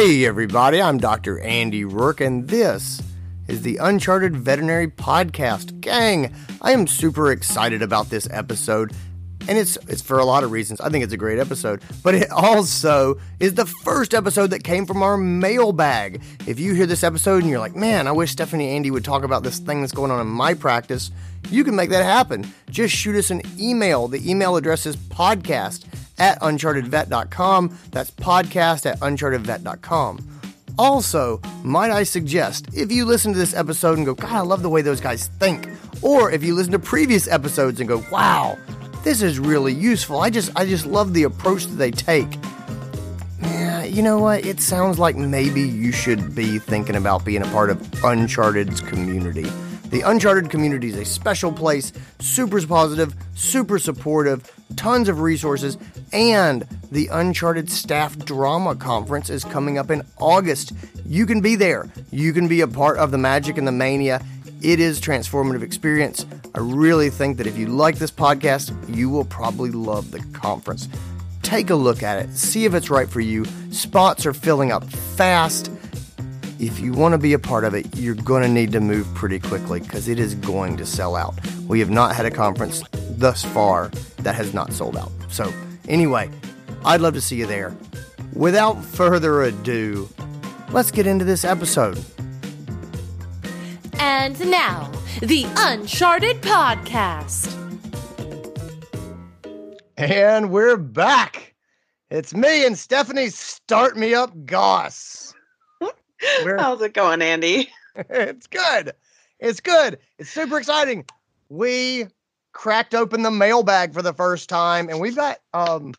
Hey everybody, I'm Dr. Andy Roark, and this is the Uncharted Veterinary Podcast. Gang, I am super excited about this episode, and it's for a lot of reasons. I think it's a great episode, but it also is the first episode that came from our mailbag. If you hear this episode and you're like, man, I wish Stephanie and Andy would talk about this thing that's going on in my practice, you can make that happen. Just shoot us an email. The email address is podcast@unchartedvet.com. That's podcast@unchartedvet.com. Also, might I suggest, if you listen to this episode and go, God, I love the way those guys think, or if you listen to previous episodes and go, wow, this is really useful. I just love the approach that they take. Yeah, you know what? It sounds like maybe you should be thinking about being a part of Uncharted's community. The Uncharted community is a special place, super positive, super supportive, tons of resources, and the Uncharted Staff Drama Conference is coming up in August. You can be there. You can be a part of the magic and the mania. It is a transformative experience. I really think that if you like this podcast, you will probably love the conference. Take a look at it. See if it's right for you. Spots are filling up fast. If you want to be a part of it, you're going to need to move pretty quickly because it is going to sell out. We have not had a conference thus far that has not sold out. So anyway, I'd love to see you there. Without further ado, let's get into this episode. And now, the Uncharted Podcast. And we're back. It's me and Stephanie Start Me Up Goss. How's it going, Andy? It's good. It's super exciting. We cracked open the mailbag for the first time, and we've gotten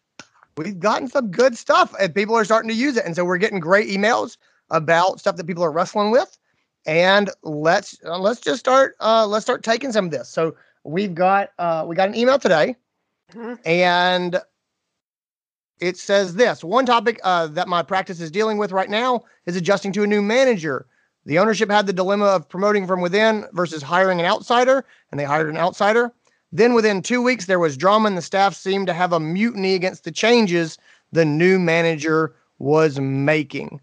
some good stuff, and people are starting to use it. And so we're getting great emails about stuff that people are wrestling with. And let's start taking some of this. So we got an email today, and it says this. One topic that my practice is dealing with right now is adjusting to a new manager. The ownership had the dilemma of promoting from within versus hiring an outsider, and they hired an outsider. Then within 2 weeks, there was drama, and the staff seemed to have a mutiny against the changes the new manager was making.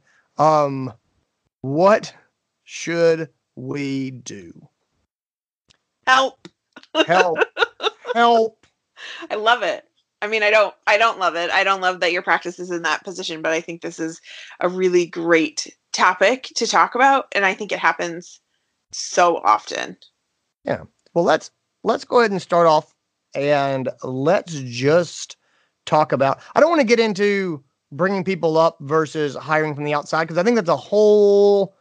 What should we do? Help. I love it. I mean, I don't love it. I don't love that your practice is in that position, but I think this is a really great topic to talk about. And I think it happens so often. Yeah. Well, let's go ahead and start off, and let's just talk about, I don't want to get into bringing people up versus hiring from the outside, because I think that's a whole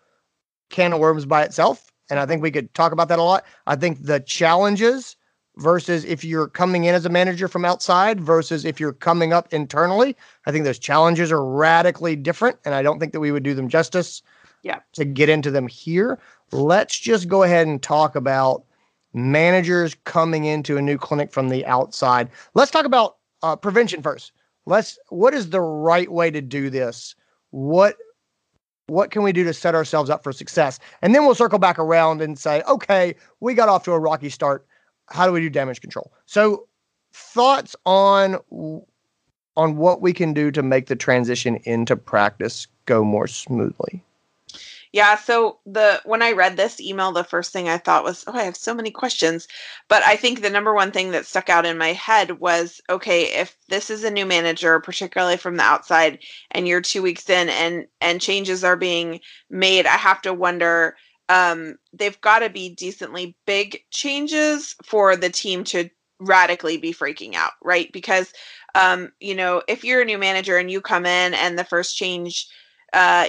can of worms by itself. And I think we could talk about that a lot. I think the challenges versus if you're coming in as a manager from outside versus if you're coming up internally. I think those challenges are radically different, and I don't think that we would do them justice to get into them here. Let's just go ahead and talk about managers coming into a new clinic from the outside. Let's talk about prevention first. What is the right way to do this? What can we do to set ourselves up for success? And then we'll circle back around and say, okay, we got off to a rocky start. How do we do damage control? So thoughts on what we can do to make the transition into practice go more smoothly. Yeah. So when I read this email, the first thing I thought was, I have so many questions, but I think the number one thing that stuck out in my head was, okay, if this is a new manager, particularly from the outside, and you're 2 weeks in and changes are being made, I have to wonder, they've got to be decently big changes for the team to radically be freaking out, right? Because, if you're a new manager and you come in and the first change,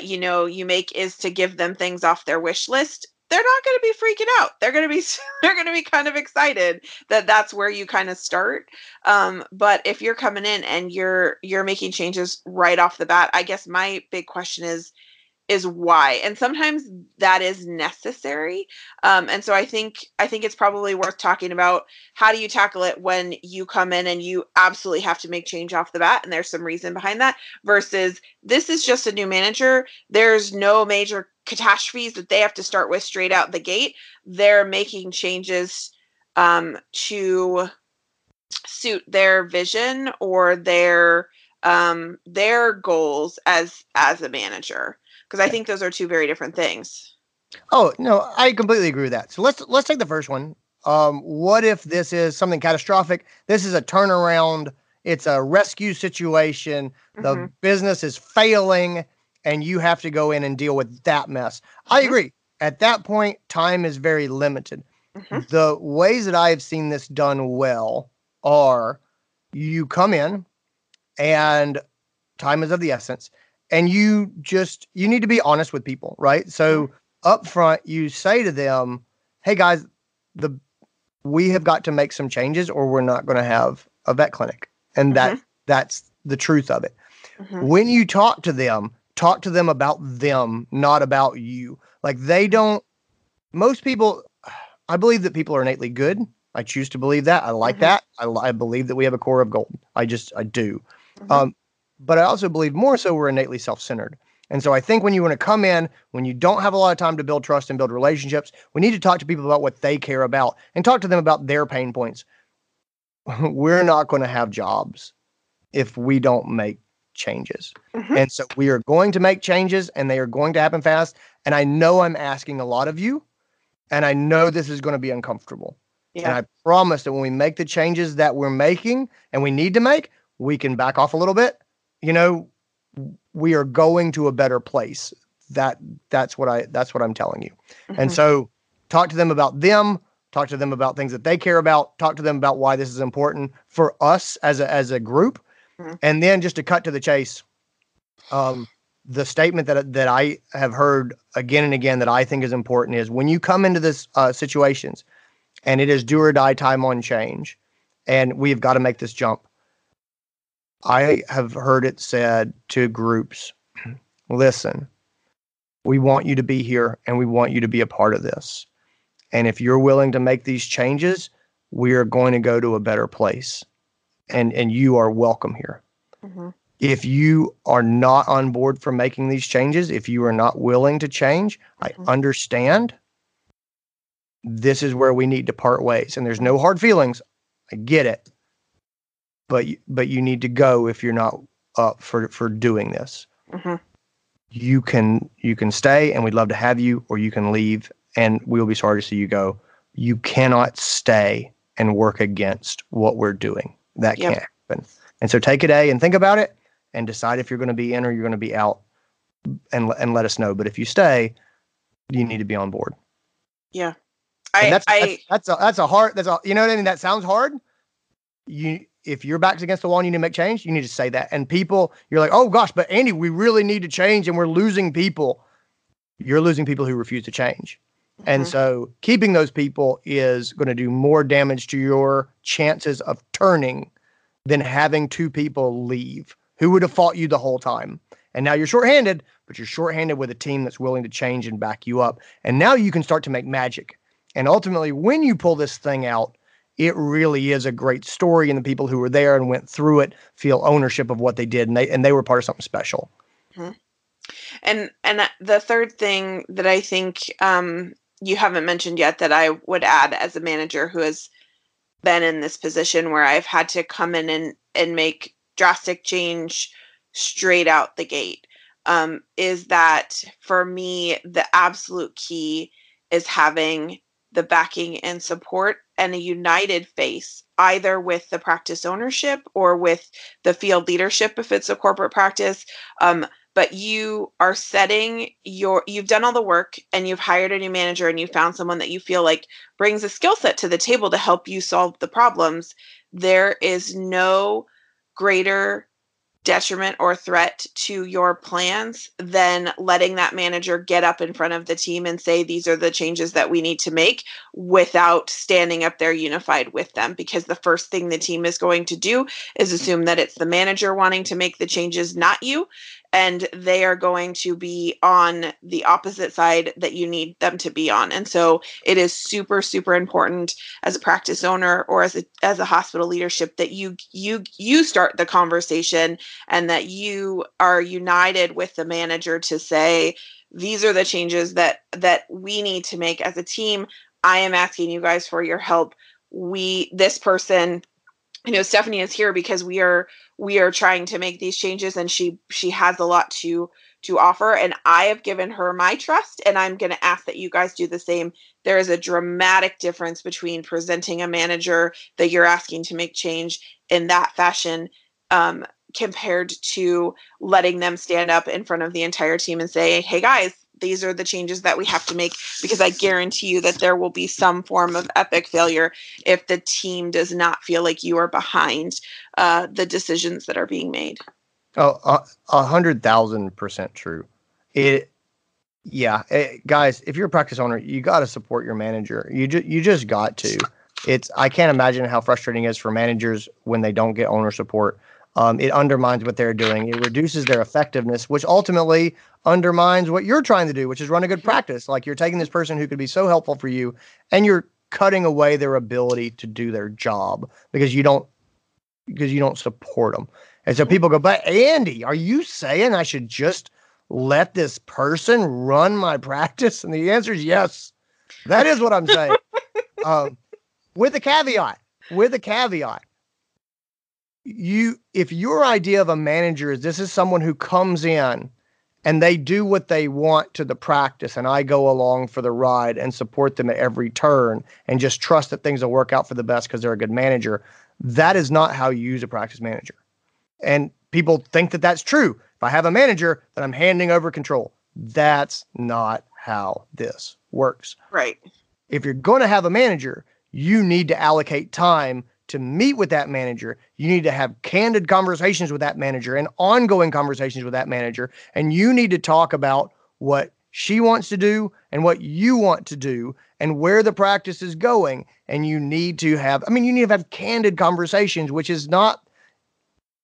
you make is to give them things off their wish list, they're not going to be freaking out. They're going to be kind of excited that that's where you kind of start. But if you're coming in and you're making changes right off the bat, I guess my big question is why. And sometimes that is necessary. And so I think it's probably worth talking about, how do you tackle it when you come in and you absolutely have to make change off the bat and there's some reason behind that, versus this is just a new manager. There's no major catastrophes that they have to start with straight out the gate. They're making changes to suit their vision or their their goals as a manager? Because I think those are two very different things. Oh, no, I completely agree with that. So let's take the first one. What if this is something catastrophic? This is a turnaround. It's a rescue situation. The business is failing and you have to go in and deal with that mess. I agree. At that point, time is very limited. The ways that I have seen this done well are you come in and time is of the essence and you need to be honest with people, right? So up front, you say to them, hey guys, we have got to make some changes or we're not going to have a vet clinic. And that's the truth of it. When you talk to them about them, not about you. Like most people, I believe that people are innately good. I choose to believe that. I like that. I believe that we have a core of gold. I do. But I also believe more so we're innately self-centered. And so I think when you want to come in, when you don't have a lot of time to build trust and build relationships, we need to talk to people about what they care about and talk to them about their pain points. We're not going to have jobs if we don't make changes. And so we are going to make changes and they are going to happen fast. And I know I'm asking a lot of you and I know this is going to be uncomfortable. Yeah. And I promise that when we make the changes that we're making and we need to make, we can back off a little bit. We are going to a better place. That's what I'm telling you. And so talk to them about them, talk to them about things that they care about, talk to them about why this is important for us as a group. And then just to cut to the chase, the statement that I have heard again and again that I think is important is when you come into this situations and it is do or die time on change and we've got to make this jump. I have heard it said to groups, listen, we want you to be here and we want you to be a part of this. And if you're willing to make these changes, we are going to go to a better place. And you are welcome here. If you are not on board for making these changes, if you are not willing to change, I understand. This is where we need to part ways. And there's no hard feelings. I get it. But you need to go if you're not up for doing this. You can stay and we'd love to have you, or you can leave and we'll be sorry to see you go. You cannot stay and work against what we're doing. That can't happen. And so take a day and think about it and decide if you're going to be in or you're going to be out and let us know. But if you stay, you need to be on board. Yeah. That's you know what I mean? That sounds hard. If your back's against the wall and you need to make change, you need to say that. And people, you're like, oh gosh, but Andy, we really need to change and we're losing people. You're losing people who refuse to change. And so keeping those people is going to do more damage to your chances of turning than having two people leave who would have fought you the whole time. And now you're shorthanded, but you're shorthanded with a team that's willing to change and back you up. And now you can start to make magic. And ultimately, when you pull this thing out, it really is a great story, and the people who were there and went through it feel ownership of what they did, and they were part of something special. And the third thing that I think you haven't mentioned yet that I would add as a manager who has been in this position where I've had to come in and make drastic change straight out the gate, is that for me, the absolute key is having the backing and support and a united face, either with the practice ownership or with the field leadership, if it's a corporate practice. But you are you've done all the work and you've hired a new manager and you found someone that you feel like brings a skill set to the table to help you solve the problems. There is no greater detriment or threat to your plans than letting that manager get up in front of the team and say, these are the changes that we need to make without standing up there unified with them. Because the first thing the team is going to do is assume that it's the manager wanting to make the changes, not you. And they are going to be on the opposite side that you need them to be on. And so it is super, super important as a practice owner or as a hospital leadership that you start the conversation and that you are united with the manager to say, these are the changes that we need to make as a team. I am asking you guys for your help. This person I know Stephanie is here because we are trying to make these changes, and she has a lot to offer, and I have given her my trust, and I'm going to ask that you guys do the same. There is a dramatic difference between presenting a manager that you're asking to make change in that fashion compared to letting them stand up in front of the entire team and say, hey guys, these are the changes that we have to make, because I guarantee you that there will be some form of epic failure if the team does not feel like you are behind the decisions that are being made. Oh, 100,000% true. Guys, if you're a practice owner, you got to support your manager. You just got to. I can't imagine how frustrating it is for managers when they don't get owner support. It undermines what they're doing. It reduces their effectiveness, which ultimately undermines what you're trying to do, which is run a good practice. Like, you're taking this person who could be so helpful for you, and you're cutting away their ability to do their job because you don't support them. And so people go, but Andy, are you saying I should just let this person run my practice? And the answer is yes. That is what I'm saying. With a caveat. If your idea of a manager is this is someone who comes in and they do what they want to the practice, and I go along for the ride and support them at every turn and just trust that things will work out for the best because they're a good manager, that is not how you use a practice manager. And people think that that's true. If I have a manager, then I'm handing over control. That's not how this works. Right. If you're going to have a manager, you need to allocate time to meet with that manager. You need to have candid conversations with that manager and ongoing conversations with that manager. And you need to talk about what she wants to do and what you want to do and where the practice is going. And you need to have candid conversations, which is not,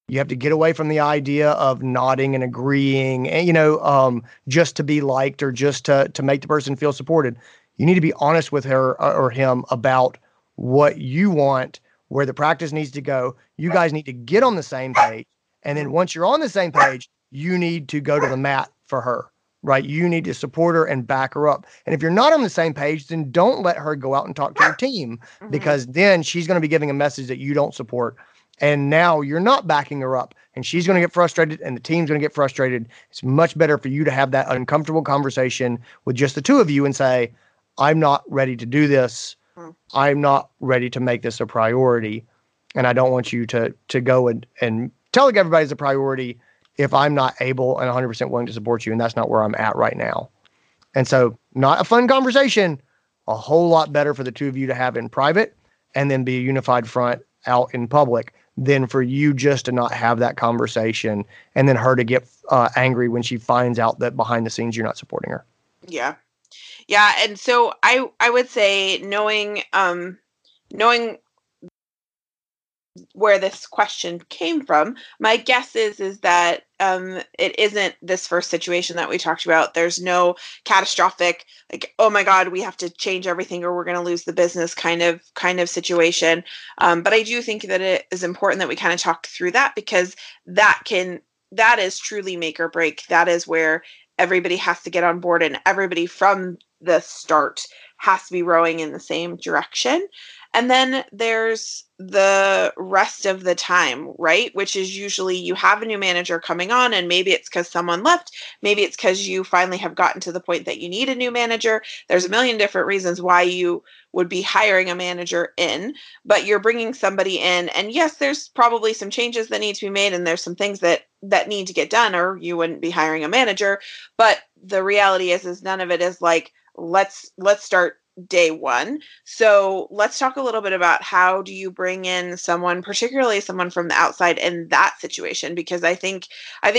you have to get away from the idea of nodding and agreeing and, just to be liked or just to make the person feel supported. You need to be honest with her or him about what you want, where the practice needs to go. You guys need to get on the same page. And then once you're on the same page, you need to go to the mat for her, right? You need to support her and back her up. And if you're not on the same page, then don't let her go out and talk to your team, because then she's going to be giving a message that you don't support. And now you're not backing her up, and she's going to get frustrated and the team's going to get frustrated. It's much better for you to have that uncomfortable conversation with just the two of you and say, I'm not ready to do this. I'm not ready to make this a priority, and I don't want you to go and telling everybody it's a priority if I'm not able and 100% willing to support you, and that's not where I'm at right now. And so, not a fun conversation, a whole lot better for the two of you to have in private and then be a unified front out in public than for you just to not have that conversation and then her to get angry when she finds out that behind the scenes you're not supporting her. Yeah. Yeah, and so I would say knowing where this question came from, my guess is that it isn't this first situation that we talked about. There's no catastrophic, like, oh my God, we have to change everything or we're going to lose the business kind of situation. But I do think that it is important that we kind of talk through that, because that is truly make or break. That is where everybody has to get on board, and everybody from the start has to be rowing in the same direction. And then there's the rest of the time, right? Which is usually you have a new manager coming on, and maybe it's because someone left. Maybe it's because you finally have gotten to the point that you need a new manager. There's a million different reasons why you would be hiring a manager in, but you're bringing somebody in. And yes, there's probably some changes that need to be made, and there's some things that need to get done, or you wouldn't be hiring a manager. But the reality is none of it is like, let's start day one. So let's talk a little bit about how do you bring in someone, particularly someone from the outside in that situation, because I think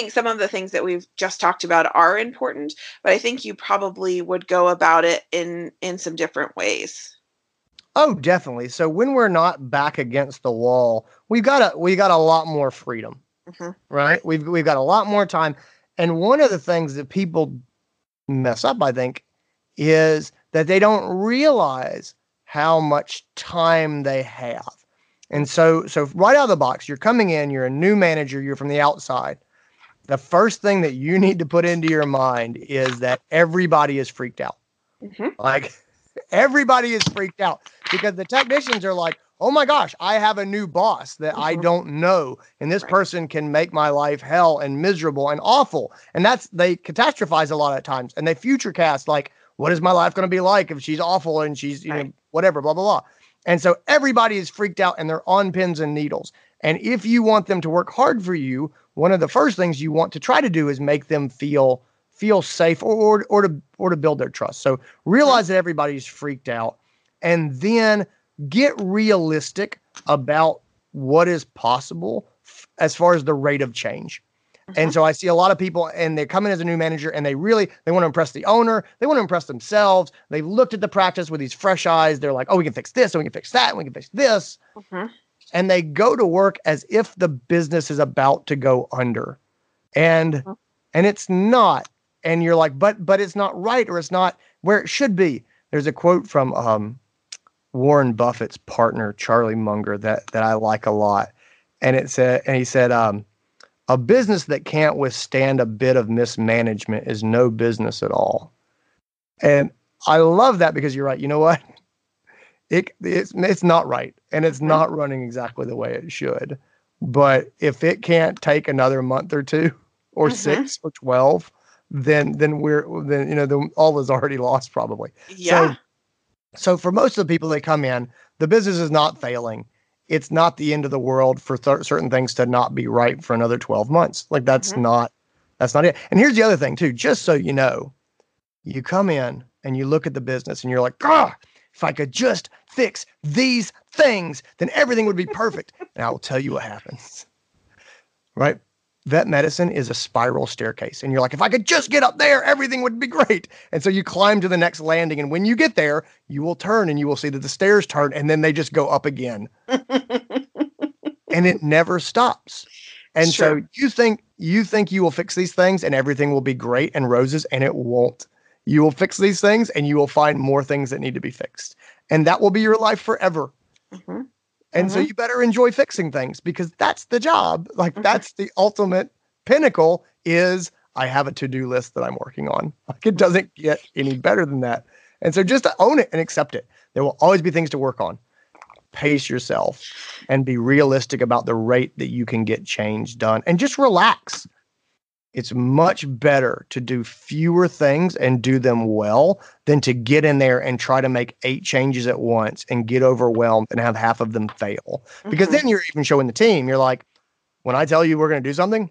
some of the things that we've just talked about are important, but I think you probably would go about it in some different ways. Oh, definitely. So when we're not back against the wall, we got a lot more freedom, right? We've got a lot more time. And one of the things that people mess up, I think, is that they don't realize how much time they have. And so right out of the box, you're coming in, you're a new manager, you're from the outside. The first thing that you need to put into your mind is that everybody is freaked out. Like, everybody is freaked out because the technicians are like, oh my gosh, I have a new boss that I don't know. And this person can make my life hell and miserable and awful. And that's, they catastrophize a lot of times and they future cast like, what is my life going to be like if she's awful and she's, you know, whatever, blah, blah, blah. And so everybody is freaked out and they're on pins and needles. And if you want them to work hard for you, one of the first things you want to try to do is make them feel safe or to build their trust. So realize that everybody's freaked out and then get realistic about what is possible as far as the rate of change. And so I see a lot of people and they come in as a new manager and they want to impress the owner. They want to impress themselves. They've looked at the practice with these fresh eyes. They're like, oh, we can fix this and we can fix that and we can fix this. And they go to work as if the business is about to go under. And it's not. And you're like, but it's not right or it's not where it should be. There's a quote from Warren Buffett's partner, Charlie Munger, that I like a lot. And it said, and he said, a business that can't withstand a bit of mismanagement is no business at all. And I love that because you're right. You know what? It's not right. And it's not running exactly the way it should. But if it can't take another month or two or 6 or 12, then you know, all is already lost probably. Yeah. So for most of the people that come in, the business is not failing. It's not the end of the world for certain things to not be right for another 12 months. Like that's not it. And here's the other thing too, just so you know, you come in and you look at the business and you're like, if I could just fix these things, then everything would be perfect. And I will tell you what happens, right? Vet medicine is a spiral staircase. And you're like, if I could just get up there, everything would be great. And so you climb to the next landing. And when you get there, you will turn and you will see that the stairs turn and then they just go up again. And it never stops. And so you think you will fix these things and everything will be great and roses, and it won't. You will fix these things and you will find more things that need to be fixed. And that will be your life forever. And so you better enjoy fixing things because that's the job. Like that's the ultimate pinnacle is I have a to-do list that I'm working on. Like it doesn't get any better than that. And so just to own it and accept it. There will always be things to work on. Pace yourself and be realistic about the rate that you can get change done and just relax. It's much better to do fewer things and do them well than to get in there and try to make 8 changes at once and get overwhelmed and have half of them fail. Because then you're even showing the team, you're like, when I tell you we're going to do something,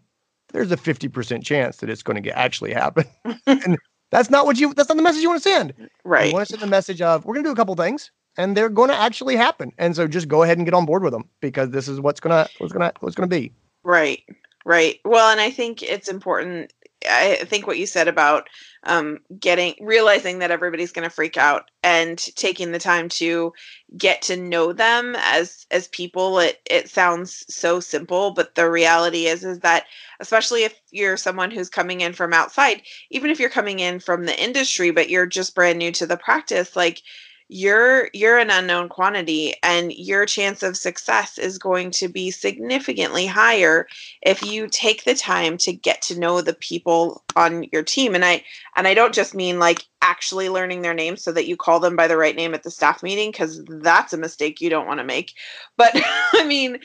there's a 50% chance that it's going to actually happen. And that's not the message you want to send. Right. You want to send the message of, we're going to do a couple things and they're going to actually happen. And so just go ahead and get on board with them because this is what's going to be. Right. Right. Well, and I think it's important. I think what you said about realizing that everybody's going to freak out and taking the time to get to know them as people, it sounds so simple, but the reality is that especially if you're someone who's coming in from outside, even if you're coming in from the industry, but you're just brand new to the practice, like you're an unknown quantity and your chance of success is going to be significantly higher if you take the time to get to know the people on your team. And I don't just mean like actually learning their names so that you call them by the right name at the staff meeting, because that's a mistake you don't want to make. But I mean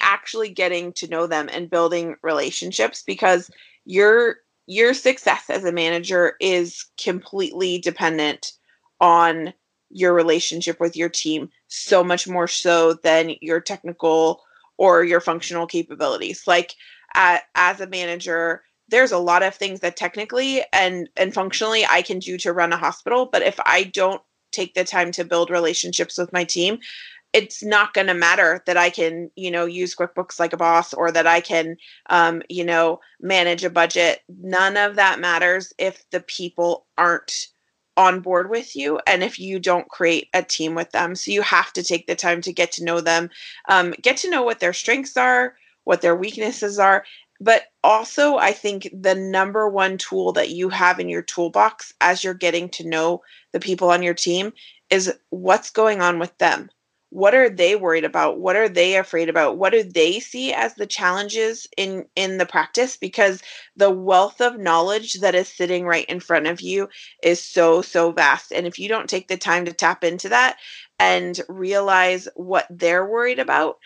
actually getting to know them and building relationships, because your success as a manager is completely dependent on your relationship with your team, so much more so than your technical or your functional capabilities. Like as a manager, there's a lot of things that technically and functionally I can do to run a hospital. But if I don't take the time to build relationships with my team, it's not going to matter that I can, you know, use QuickBooks like a boss or that I can, you know, manage a budget. None of that matters if the people aren't on board with you and if you don't create a team with them. So you have to take the time to get to know them, get to know what their strengths are, what their weaknesses are. But also I think the number one tool that you have in your toolbox as you're getting to know the people on your team is what's going on with them. What are they worried about? What are they afraid about? What do they see as the challenges in the practice? Because the wealth of knowledge that is sitting right in front of you is so, so vast. And if you don't take the time to tap into that and realize what they're worried about,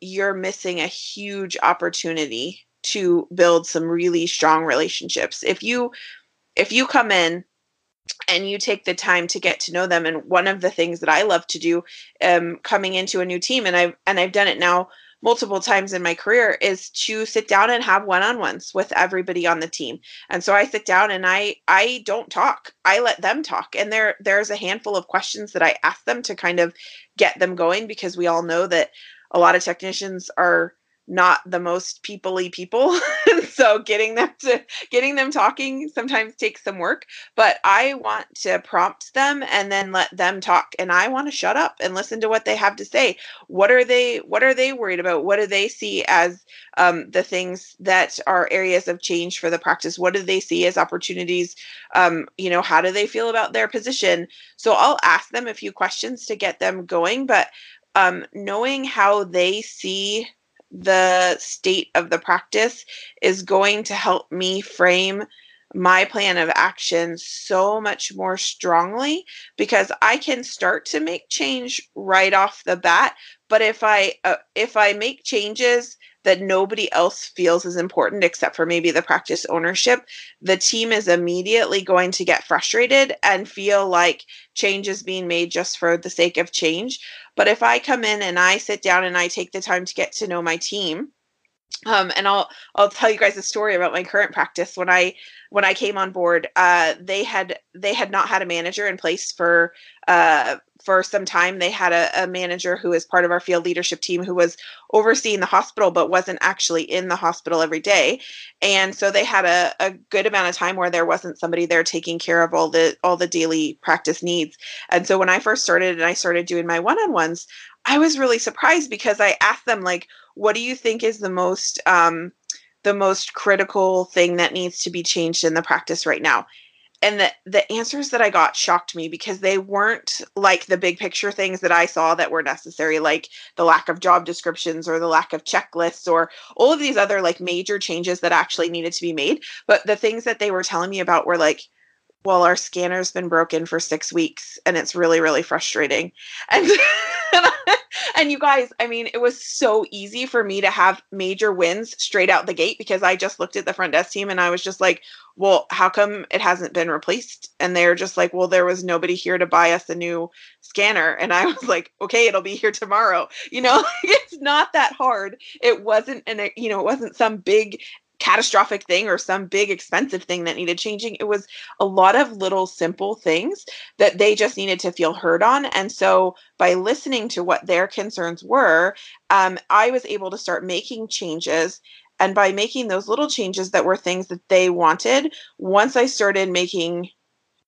you're missing a huge opportunity to build some really strong relationships. If you come in and you take the time to get to know them, and one of the things that I love to do coming into a new team, and I've done it now multiple times in my career, is to sit down and have one-on-ones with everybody on the team. And so I sit down and I don't talk. I let them talk. And there's a handful of questions that I ask them to kind of get them going, because we all know that a lot of technicians are not the most people-y people. So getting them talking sometimes takes some work, but I want to prompt them and then let them talk. And I want to shut up and listen to what they have to say. What are they worried about? What do they see as the things that are areas of change for the practice? What do they see as opportunities? How do they feel about their position? So I'll ask them a few questions to get them going, but knowing how they see the state of the practice is going to help me frame my plan of action so much more strongly, because I can start to make change right off the bat. But if I make changes that nobody else feels is important except for maybe the practice ownership, the team is immediately going to get frustrated and feel like change is being made just for the sake of change. But if I come in and I sit down and I take the time to get to know my team, and I'll tell you guys a story about my current practice. When I came on board, they had not had a manager in place for some time. They had a manager who is part of our field leadership team who was overseeing the hospital, but wasn't actually in the hospital every day. And so they had a good amount of time where there wasn't somebody there taking care of all the daily practice needs. And so when I first started and I started doing my one-on-ones, I was really surprised, because I asked them, like, what do you think is the most critical thing that needs to be changed in the practice right now? And the answers that I got shocked me, because they weren't like the big picture things that I saw that were necessary, like the lack of job descriptions or the lack of checklists or all of these other like major changes that actually needed to be made. But the things that they were telling me about were like, well, our scanner's been broken for 6 weeks and it's really, really frustrating. And you guys, I mean, it was so easy for me to have major wins straight out the gate, because I just looked at the front desk team and I was just like, well, how come it hasn't been replaced? And they're just like, well, there was nobody here to buy us a new scanner. And I was like, okay, it'll be here tomorrow. You know, it's not that hard. It wasn't it wasn't some big catastrophic thing or some big expensive thing that needed changing. It was a lot of little simple things that they just needed to feel heard on. And so by listening to what their concerns were, I was able to start making changes. And by making those little changes that were things that they wanted, once I started making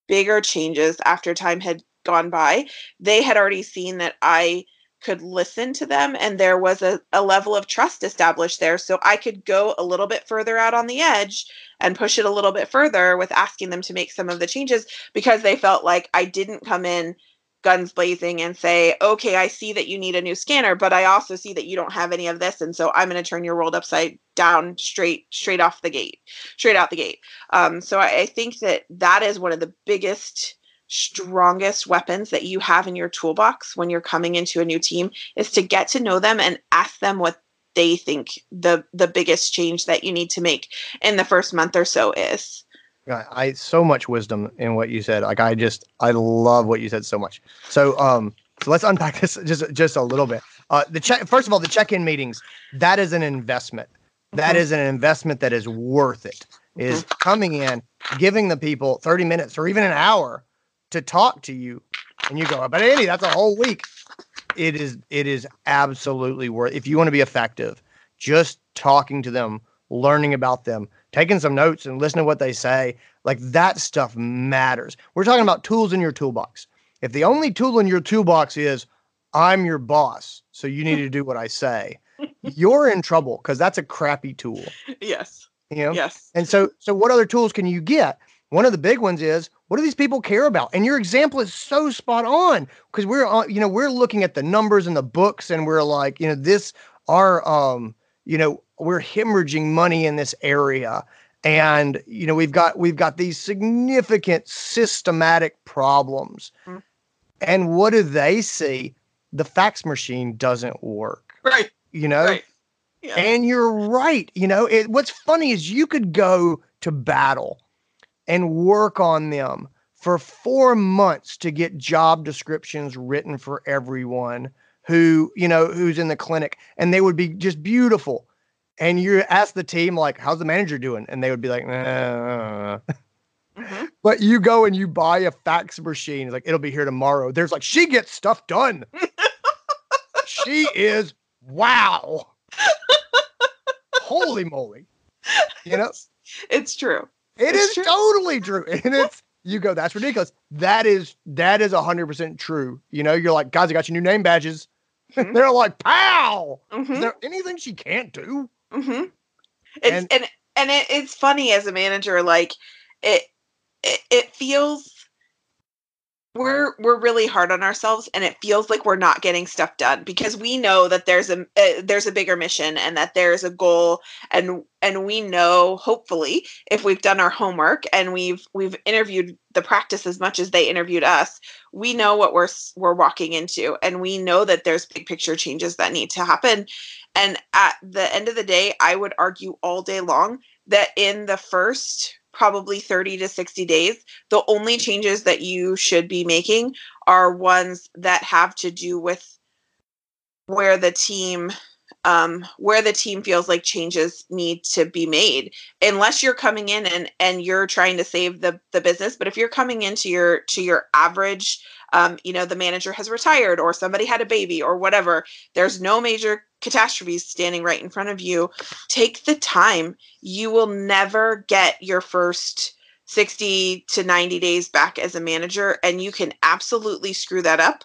bigger changes after time had gone by, they had already seen that I could listen to them, and there was a level of trust established there. So I could go a little bit further out on the edge and push it a little bit further with asking them to make some of the changes, because they felt like I didn't come in guns blazing and say, okay, I see that you need a new scanner, but I also see that you don't have any of this. And so I'm going to turn your world upside down straight out the gate. So I think that is one of the biggest, strongest weapons that you have in your toolbox when you're coming into a new team, is to get to know them and ask them what they think the biggest change that you need to make in the first month or so is. I so much wisdom in what you said. Like, I love what you said so much. So so let's unpack this just a little bit. First of all, the check-in meetings, that is an investment. That is an investment that is worth it. Is coming in, giving the people 30 minutes or even an hour to talk to you, and you go, but Andy, that's a whole week. It is absolutely worth, if you want to be effective, just talking to them, learning about them, taking some notes and listening to what they say. Like, that stuff matters. We're talking about tools in your toolbox. If the only tool in your toolbox is I'm your boss, so you need to do what I say, you're in trouble, because that's a crappy tool. Yes. You know? Yes. And so what other tools can you get? One of the big ones is, what do these people care about? And your example is so spot on, because we're looking at the numbers and the books, and we're like, we're hemorrhaging money in this area, and we've got these significant systematic problems, And what do they see? The fax machine doesn't work. Right. You know? Right. Yeah. And you're right. You know, what's funny is you could go to battle and work on them for 4 months to get job descriptions written for everyone who, you know, who's in the clinic, and they would be just beautiful. And you ask the team, like, how's the manager doing? And they would be like, nah. Mm-hmm. But you go and you buy a fax machine. It's like, it'll be here tomorrow. There's like, she gets stuff done. She is, wow. Holy moly. You know, it's true. It's true. Totally true. And it's, you go, that's ridiculous. That is 100% true. You know, you're like, guys, I got your new name badges. Mm-hmm. They're like, pow. Mm-hmm. Is there anything she can't do? Mm-hmm. It's funny as a manager, like it feels we're really hard on ourselves, and it feels like we're not getting stuff done because we know that there's a bigger mission and that there's a goal, and we know, hopefully, if we've done our homework and we've interviewed the practice as much as they interviewed us, we know what we're walking into, and we know that there's big picture changes that need to happen. And at the end of the day, I would argue all day long that in the first probably 30 to 60 days, the only changes that you should be making are ones that have to do with where the team feels like changes need to be made, unless you're coming in and you're trying to save the business. But if you're coming into your average, you know, the manager has retired or somebody had a baby or whatever, there's no major catastrophes standing right in front of you. Take the time. You will never get your first 60 to 90 days back as a manager, and you can absolutely screw that up.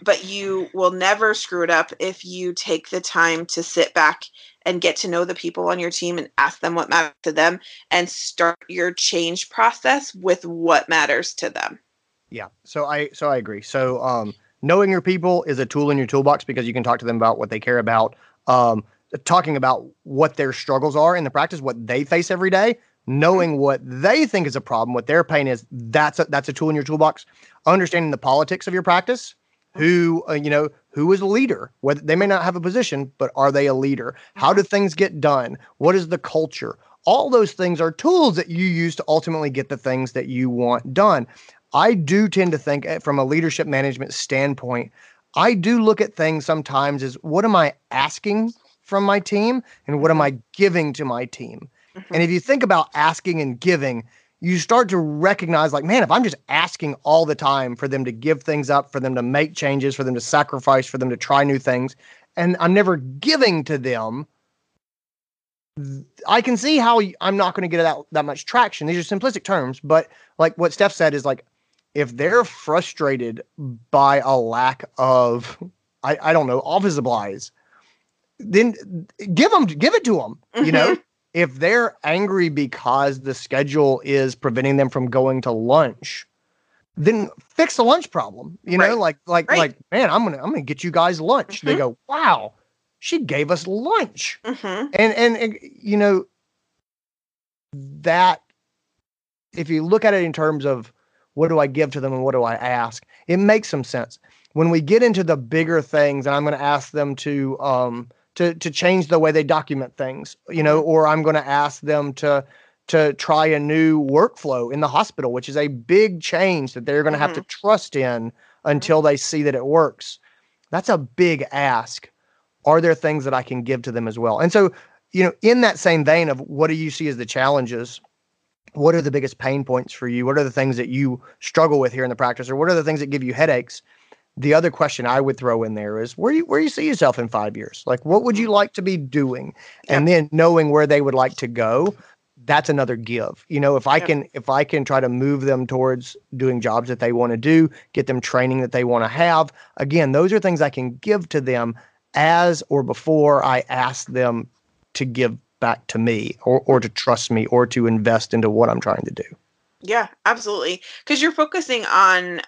But you will never screw it up if you take the time to sit back and get to know the people on your team and ask them what matters to them and start your change process with what matters to them. Yeah. So I agree. So, knowing your people is a tool in your toolbox because you can talk to them about what they care about. Talking about what their struggles are in the practice, what they face every day, knowing what they think is a problem, what their pain is, that's a tool in your toolbox. Understanding the politics of your practice, who is a leader, whether they may not have a position, but are they a leader? How do things get done? What is the culture? All those things are tools that you use to ultimately get the things that you want done. I do tend to think from a leadership management standpoint, I do look at things sometimes as, what am I asking from my team and what am I giving to my team? Mm-hmm. And if you think about asking and giving, you start to recognize, like, man, if I'm just asking all the time for them to give things up, for them to make changes, for them to sacrifice, for them to try new things, and I'm never giving to them, I can see how I'm not going to get that much traction. These are simplistic terms, but like what Steph said is, like, if they're frustrated by a lack of, I don't know, office supplies, then give it to them. Mm-hmm. You know, if they're angry because the schedule is preventing them from going to lunch, then fix the lunch problem. You know, like, man, I'm going to get you guys lunch. Mm-hmm. They go, wow, she gave us lunch. Mm-hmm. And, you know, that if you look at it in terms of, what do I give to them and what do I ask? It makes some sense. When we get into the bigger things, and I'm going to ask them to change the way they document things, you know, or I'm going to ask them to try a new workflow in the hospital, which is a big change that they're going to have to trust in until they see that it works. That's a big ask. Are there things that I can give to them as well? And so, you know, in that same vein of what do you see as the challenges? What are the biggest pain points for you? What are the things that you struggle with here in the practice? Or what are the things that give you headaches? The other question I would throw in there is, where do you see yourself in 5 years? Like, what would you like to be doing? Yep. And then knowing where they would like to go, that's another give. You know, if I can try to move them towards doing jobs that they want to do, get them training that they want to have. Again, those are things I can give to them as or before I ask them to give back to me or to trust me or to invest into what I'm trying to do. Yeah, absolutely. Because you're focusing on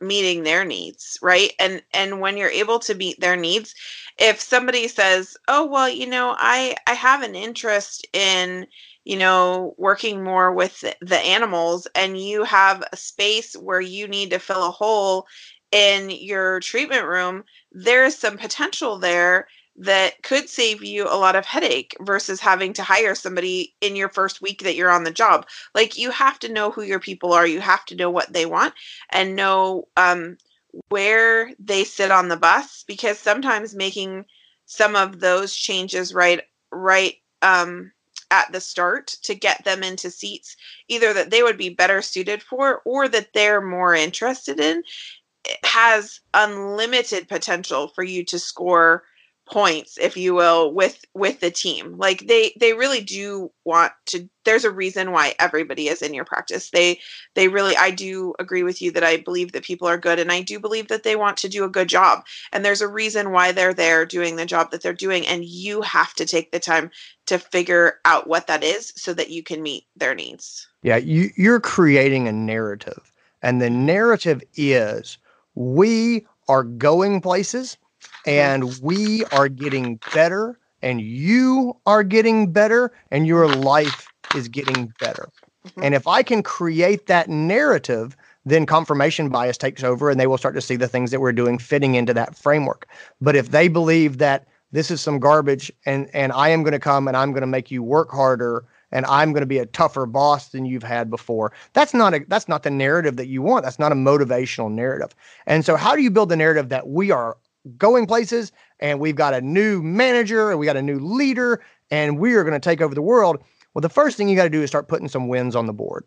meeting their needs, right? And when you're able to meet their needs, if somebody says, oh, well, you know, I have an interest in, you know, working more with the animals, and you have a space where you need to fill a hole in your treatment room, there is some potential there that could save you a lot of headache versus having to hire somebody in your first week that you're on the job. Like, you have to know who your people are. You have to know what they want and know where they sit on the bus, because sometimes making some of those changes right at the start to get them into seats either that they would be better suited for or that they're more interested in, it has unlimited potential for you to score points, if you will, with the team. Like, they really do want to, there's a reason why everybody is in your practice. They really, I do agree with you that I believe that people are good, and I do believe that they want to do a good job. And there's a reason why they're there doing the job that they're doing. And you have to take the time to figure out what that is so that you can meet their needs. Yeah. You're creating a narrative, and the narrative is we are going places. And we are getting better, and you are getting better, and your life is getting better. Mm-hmm. And if I can create that narrative, then confirmation bias takes over, and they will start to see the things that we're doing fitting into that framework. But if they believe that this is some garbage, and I am going to come and I'm going to make you work harder, and I'm going to be a tougher boss than you've had before, that's not the narrative that you want. That's not a motivational narrative. And so how do you build the narrative that we are going places, and we've got a new manager, and we got a new leader, and we are going to take over the world? Well, the first thing you got to do is start putting some wins on the board.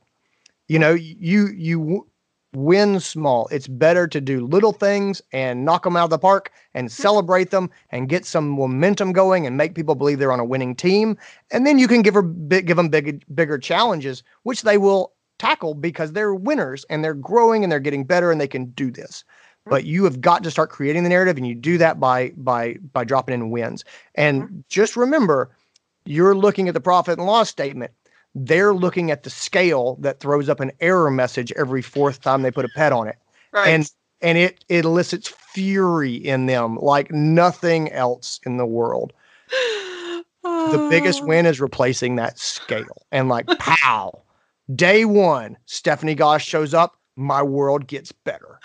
You know, you win small. It's better to do little things and knock them out of the park and celebrate them and get some momentum going and make people believe they're on a winning team. And then you can give them bigger challenges, which they will tackle because they're winners and they're growing and they're getting better and they can do this. But you have got to start creating the narrative, and you do that by dropping in wins. And just remember, you're looking at the profit and loss statement. They're looking at the scale that throws up an error message every fourth time they put a pet on it. Right. And it elicits fury in them like nothing else in the world. The biggest win is replacing that scale. And like, pow, day one, Stephanie Goss shows up, my world gets better.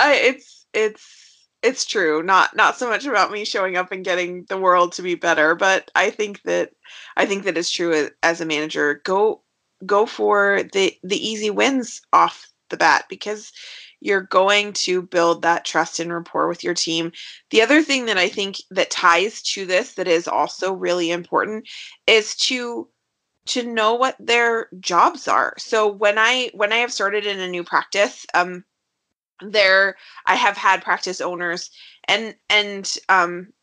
It's true. Not so much about me showing up and getting the world to be better, but I think that it's true as a manager. Go for the easy wins off the bat, because you're going to build that trust and rapport with your team. The other thing that I think that ties to this that is also really important is to know what their jobs are. So when I have started in a new practice, I have had practice owners and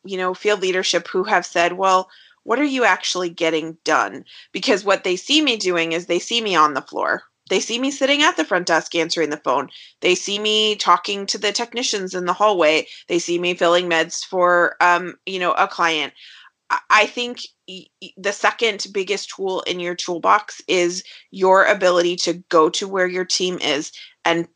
you know, field leadership who have said, well, what are you actually getting done? Because what they see me doing is they see me on the floor. They see me sitting at the front desk answering the phone. They see me talking to the technicians in the hallway. They see me filling meds for, you know, a client. I think the second biggest tool in your toolbox is your ability to go to where your team is and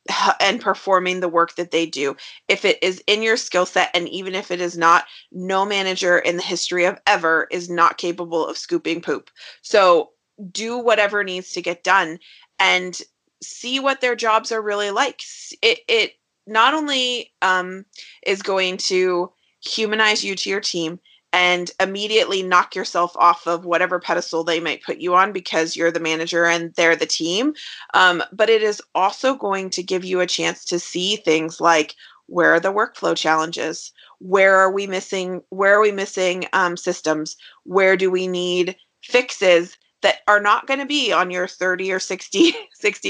performing the work that they do. If it is in your skill set, and even if it is not, no manager in the history of ever is not capable of scooping poop. So do whatever needs to get done and see what their jobs are really like. It not only is going to humanize you to your team and immediately knock yourself off of whatever pedestal they might put you on because you're the manager and they're the team. But it is also going to give you a chance to see things like, where are the workflow challenges? Where are we missing systems? Where do we need fixes that are not going to be on your 30 or 60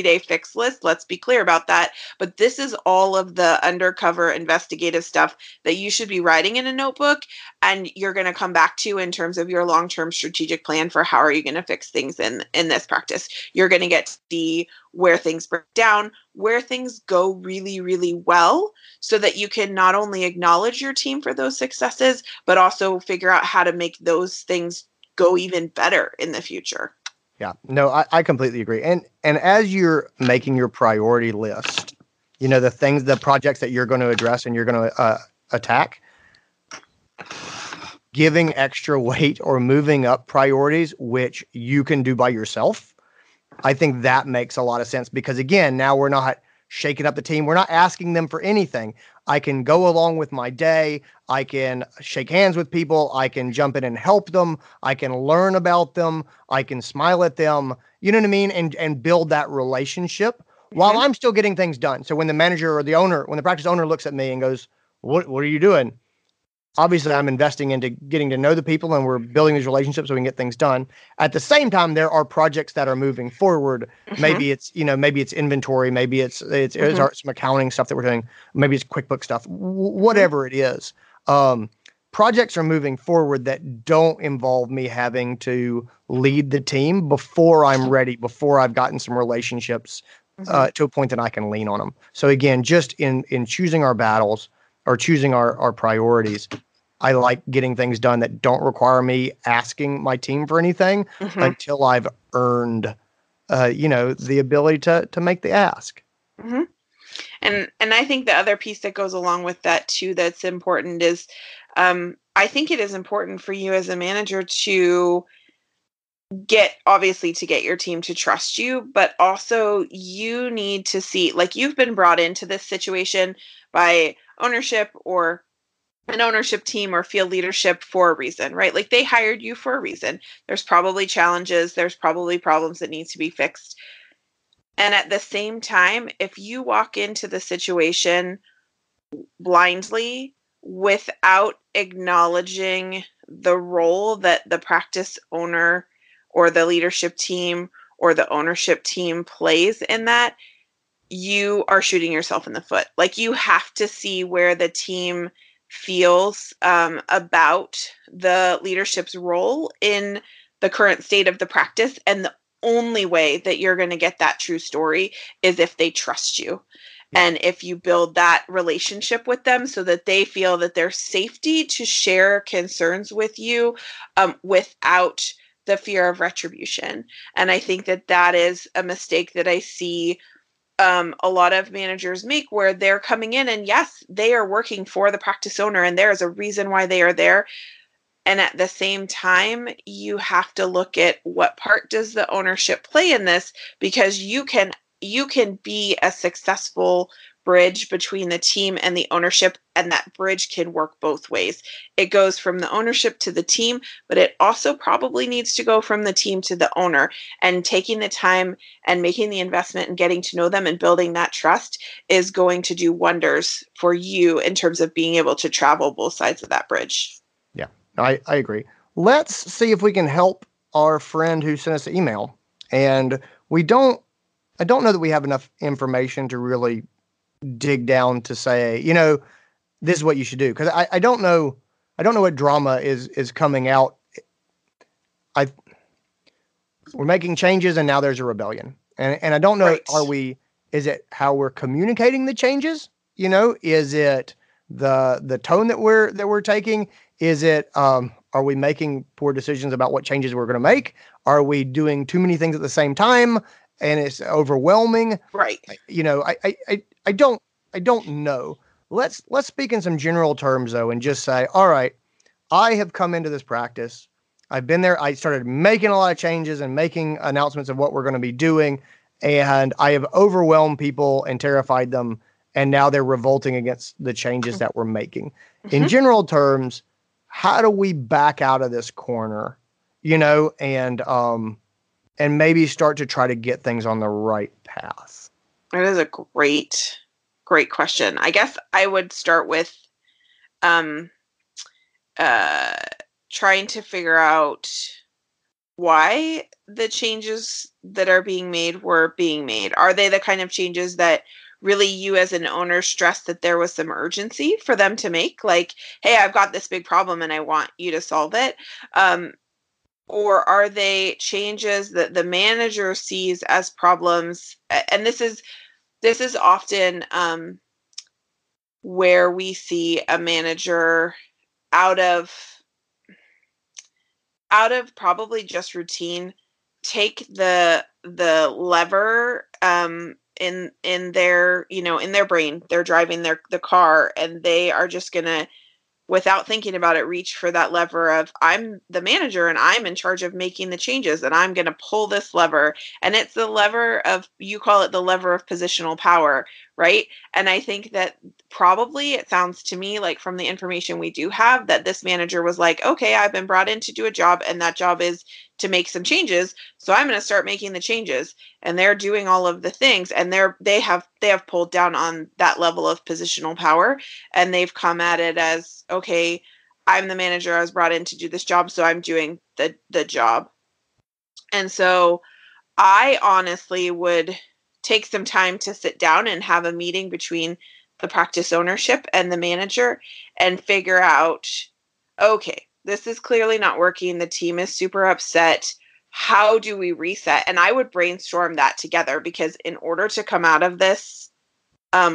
day fix list? Let's be clear about that. But this is all of the undercover investigative stuff that you should be writing in a notebook, and you're going to come back to in terms of your long-term strategic plan for how are you going to fix things in this practice. You're going to get to see where things break down, where things go really, really well, so that you can not only acknowledge your team for those successes, but also figure out how to make those things go even better in the future. Yeah, no, I completely agree. And as you're making your priority list, you know, the projects that you're going to address and you're going to attack, giving extra weight or moving up priorities, which you can do by yourself, I think that makes a lot of sense, because again, now we're not shaking up the team. We're not asking them for anything. I can go along with my day. I can shake hands with people. I can jump in and help them. I can learn about them. I can smile at them. You know what I mean? And build that relationship while I'm still getting things done. So when the manager or the owner, when the practice owner looks at me and goes, what are you doing? Obviously, I'm investing into getting to know the people, and we're building these relationships so we can get things done. At the same time, there are projects that are moving forward. Mm-hmm. Maybe it's, you know, maybe it's inventory, maybe it's some accounting stuff that we're doing, maybe it's QuickBooks stuff, whatever it is. Projects are moving forward that don't involve me having to lead the team before I'm ready, before I've gotten some relationships to a point that I can lean on them. So again, just in choosing our battles, or choosing our priorities, I like getting things done that don't require me asking my team for anything until I've earned, the ability to make the ask. Mm-hmm. And I think the other piece that goes along with that too, that's important is, I think it is important for you as a manager to get your team to trust you, but also you need to see, like, you've been brought into this situation by ownership or an ownership team or field leadership for a reason, right? Like, they hired you for a reason. There's probably challenges. There's probably problems that need to be fixed. And at the same time, if you walk into the situation blindly without acknowledging the role that the practice owner or the leadership team or the ownership team plays in that, you are shooting yourself in the foot. Like, you have to see where the team feels about the leadership's role in the current state of the practice. And the only way that you're going to get that true story is if they trust you. And if you build that relationship with them so that they feel that there's safety to share concerns with you without the fear of retribution. And I think that that is a mistake that I see a lot of managers make, where they're coming in and yes, they are working for the practice owner and there is a reason why they are there. And at the same time, you have to look at what part does the ownership play in this, because you can be a successful bridge between the team and the ownership, and that bridge can work both ways. It goes from the ownership to the team, but it also probably needs to go from the team to the owner. And taking the time and making the investment and getting to know them and building that trust is going to do wonders for you in terms of being able to travel both sides of that bridge. Yeah, I agree. Let's see if we can help our friend who sent us an email. And I don't know that we have enough information to really dig down to say, you know, this is what you should do. Because I don't know what drama is coming out. We're making changes and now there's a rebellion. And I don't know, right. Is it how we're communicating the changes? You know, is it the tone that we're taking? Is it are we making poor decisions about what changes we're going to make? Are we doing too many things at the same time? And it's overwhelming. Right. You know, I don't know. Let's speak in some general terms though, and just say, all right, I have come into this practice. I've been there. I started making a lot of changes and making announcements of what we're going to be doing. And I have overwhelmed people and terrified them. And now they're revolting against the changes that we're making. Mm-hmm. In general terms, how do we back out of this corner, you know, and maybe start to try to get things on the right path? That is a great question. I guess I would start with trying to figure out why the changes that are being made were being made. Are they the kind of changes that really you as an owner stressed that there was some urgency for them to make? Like, hey, I've got this big problem and I want you to solve it. Or are they changes that the manager sees as problems? And this is often where we see a manager out of probably just routine take the lever in their brain. They're driving the car and they are just gonna without thinking about it, reach for that lever of I'm the manager and I'm in charge of making the changes and I'm going to pull this lever. And it's the lever of, you call it the lever of positional power, right? And I think that probably it sounds to me like from the information we do have that this manager was like, okay, I've been brought in to do a job and that job is to make some changes. So I'm going to start making the changes, and they're doing all of the things, and they have pulled down on that level of positional power, and they've come at it as, okay, I'm the manager. I was brought in to do this job. So I'm doing the job. And so I honestly would take some time to sit down and have a meeting between the practice ownership and the manager and figure out, okay, this is clearly not working. The team is super upset. How do we reset? And I would brainstorm that together, because in order to come out of this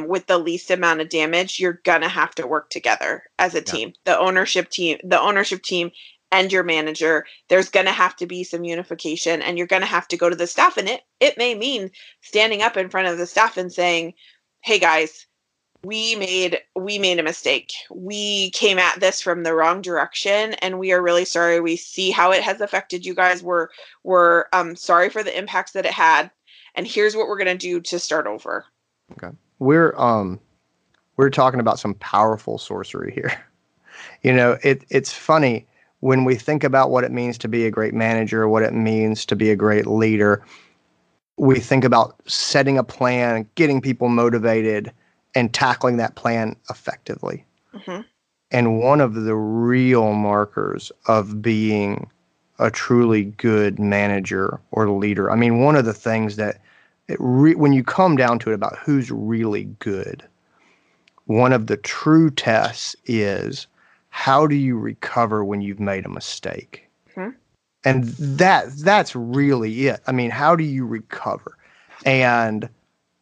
with the least amount of damage, you're going to have to work together as a team, the ownership team and your manager. There's going to have to be some unification, and you're going to have to go to the staff. And it may mean standing up in front of the staff and saying, hey guys, we made a mistake. We came at this from the wrong direction, and we are really sorry. We see how it has affected you guys. We're sorry for the impacts that it had, and here's what we're going to do to start over. Okay. We're talking about some powerful sorcery here. You know, it's funny when we think about what it means to be a great manager, what it means to be a great leader. We think about setting a plan, getting people motivated, and tackling that plan effectively. Mm-hmm. And one of the real markers of being a truly good manager or leader, I mean, one of the things that when you come down to it about who's really good, one of the true tests is, how do you recover when you've made a mistake? Mm-hmm. And that's really it. I mean, how do you recover? And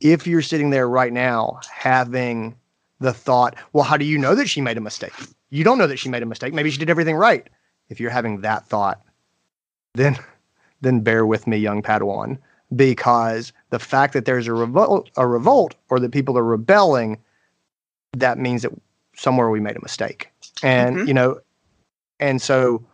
if you're sitting there right now having the thought, well, how do you know that she made a mistake? You don't know that she made a mistake. Maybe she did everything right. If you're having that thought, then bear with me, young Padawan, because the fact that there's a revolt or that people are rebelling, that means that somewhere we made a mistake. And, mm-hmm. you know, and so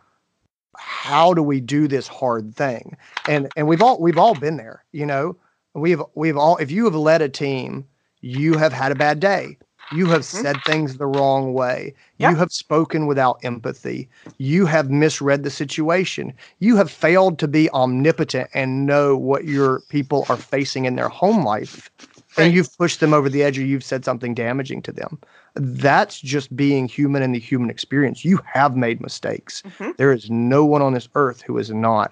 how do we do this hard thing? And we've all been there, you know. We've all, if you have led a team, you have had a bad day. You have mm-hmm. said things the wrong way. Yeah. You have spoken without empathy. You have misread the situation. You have failed to be omnipotent and know what your people are facing in their home life. Right. And you've pushed them over the edge, or you've said something damaging to them. That's just being human and the human experience. You have made mistakes. Mm-hmm. There is no one on this earth who is not.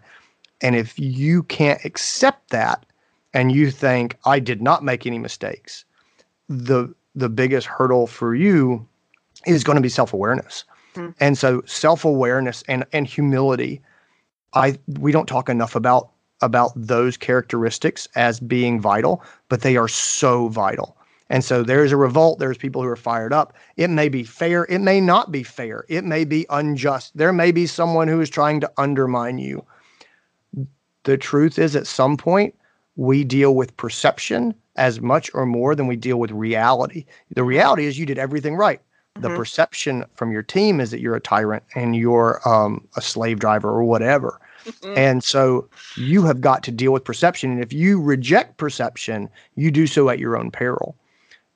And if you can't accept that, and you think, I did not make any mistakes, the biggest hurdle for you is going to be self-awareness. Mm-hmm. And so self-awareness and humility, we don't talk enough about those characteristics as being vital, but they are so vital. And so there's a revolt. There's people who are fired up. It may be fair. It may not be fair. It may be unjust. There may be someone who is trying to undermine you. The truth is, at some point, we deal with perception as much or more than we deal with reality. The reality is you did everything right. The mm-hmm. perception from your team is that you're a tyrant and you're a slave driver or whatever. Mm-hmm. And so you have got to deal with perception. And if you reject perception, you do so at your own peril.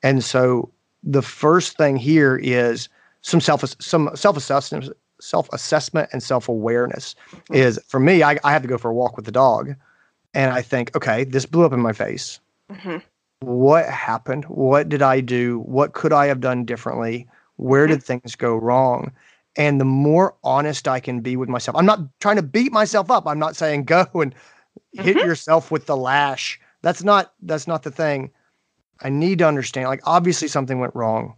And so the first thing here is some self-assessment and self-awareness. Mm-hmm. Is, for me, I have to go for a walk with the dog. And I think, okay, this blew up in my face. Mm-hmm. What happened? What did I do? What could I have done differently? Where mm-hmm. did things go wrong? And the more honest I can be with myself, I'm not trying to beat myself up. I'm not saying go and hit mm-hmm. yourself with the lash. That's not the thing. I need to understand, like, obviously something went wrong.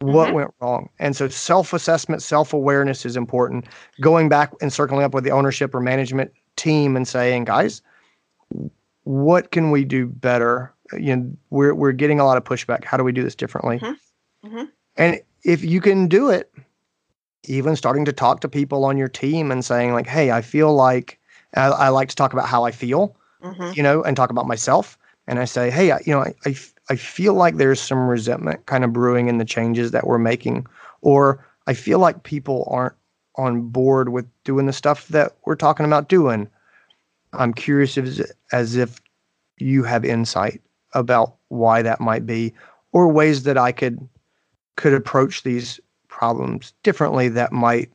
What mm-hmm. went wrong? And so self-assessment, self-awareness is important. Going back and circling up with the ownership or management team and saying, guys, what can we do better? You know, we're getting a lot of pushback. How do we do this differently? Mm-hmm. Mm-hmm. And if you can do it, even starting to talk to people on your team and saying, like, hey, I feel like I like to talk about how I feel, mm-hmm. you know, and talk about myself. And I say, hey, I feel like there's some resentment kind of brewing in the changes that we're making, or I feel like people aren't on board with doing the stuff that we're talking about doing. I'm curious as if you have insight about why that might be, or ways that I could approach these problems differently that might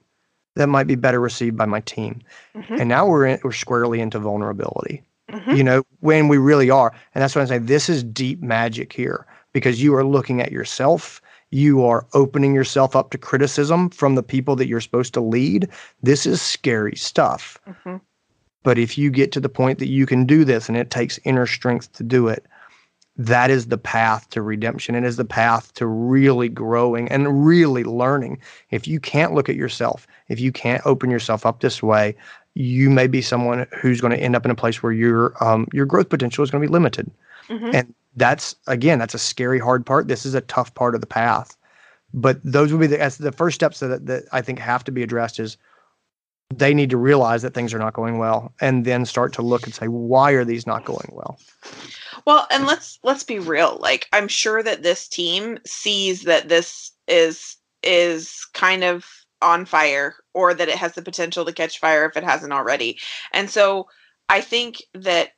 be better received by my team. Mm-hmm. And now we're squarely into vulnerability, mm-hmm. you know, when we really are. And that's what I'm saying. This is deep magic here, because you are looking at yourself. You are opening yourself up to criticism from the people that you're supposed to lead. This is scary stuff. Mm-hmm. But if you get to the point that you can do this, and it takes inner strength to do it, that is the path to redemption. It is the path to really growing and really learning. If you can't look at yourself, if you can't open yourself up this way, you may be someone who's going to end up in a place where your growth potential is going to be limited. Mm-hmm. And that's a scary, hard part. This is a tough part of the path. But those would be the first steps that I think have to be addressed. Is they need to realize that things are not going well, and then start to look and say, why are these not going well? Well, and let's be real. Like, I'm sure that this team sees that this is kind of on fire, or that it has the potential to catch fire if it hasn't already. And so I think that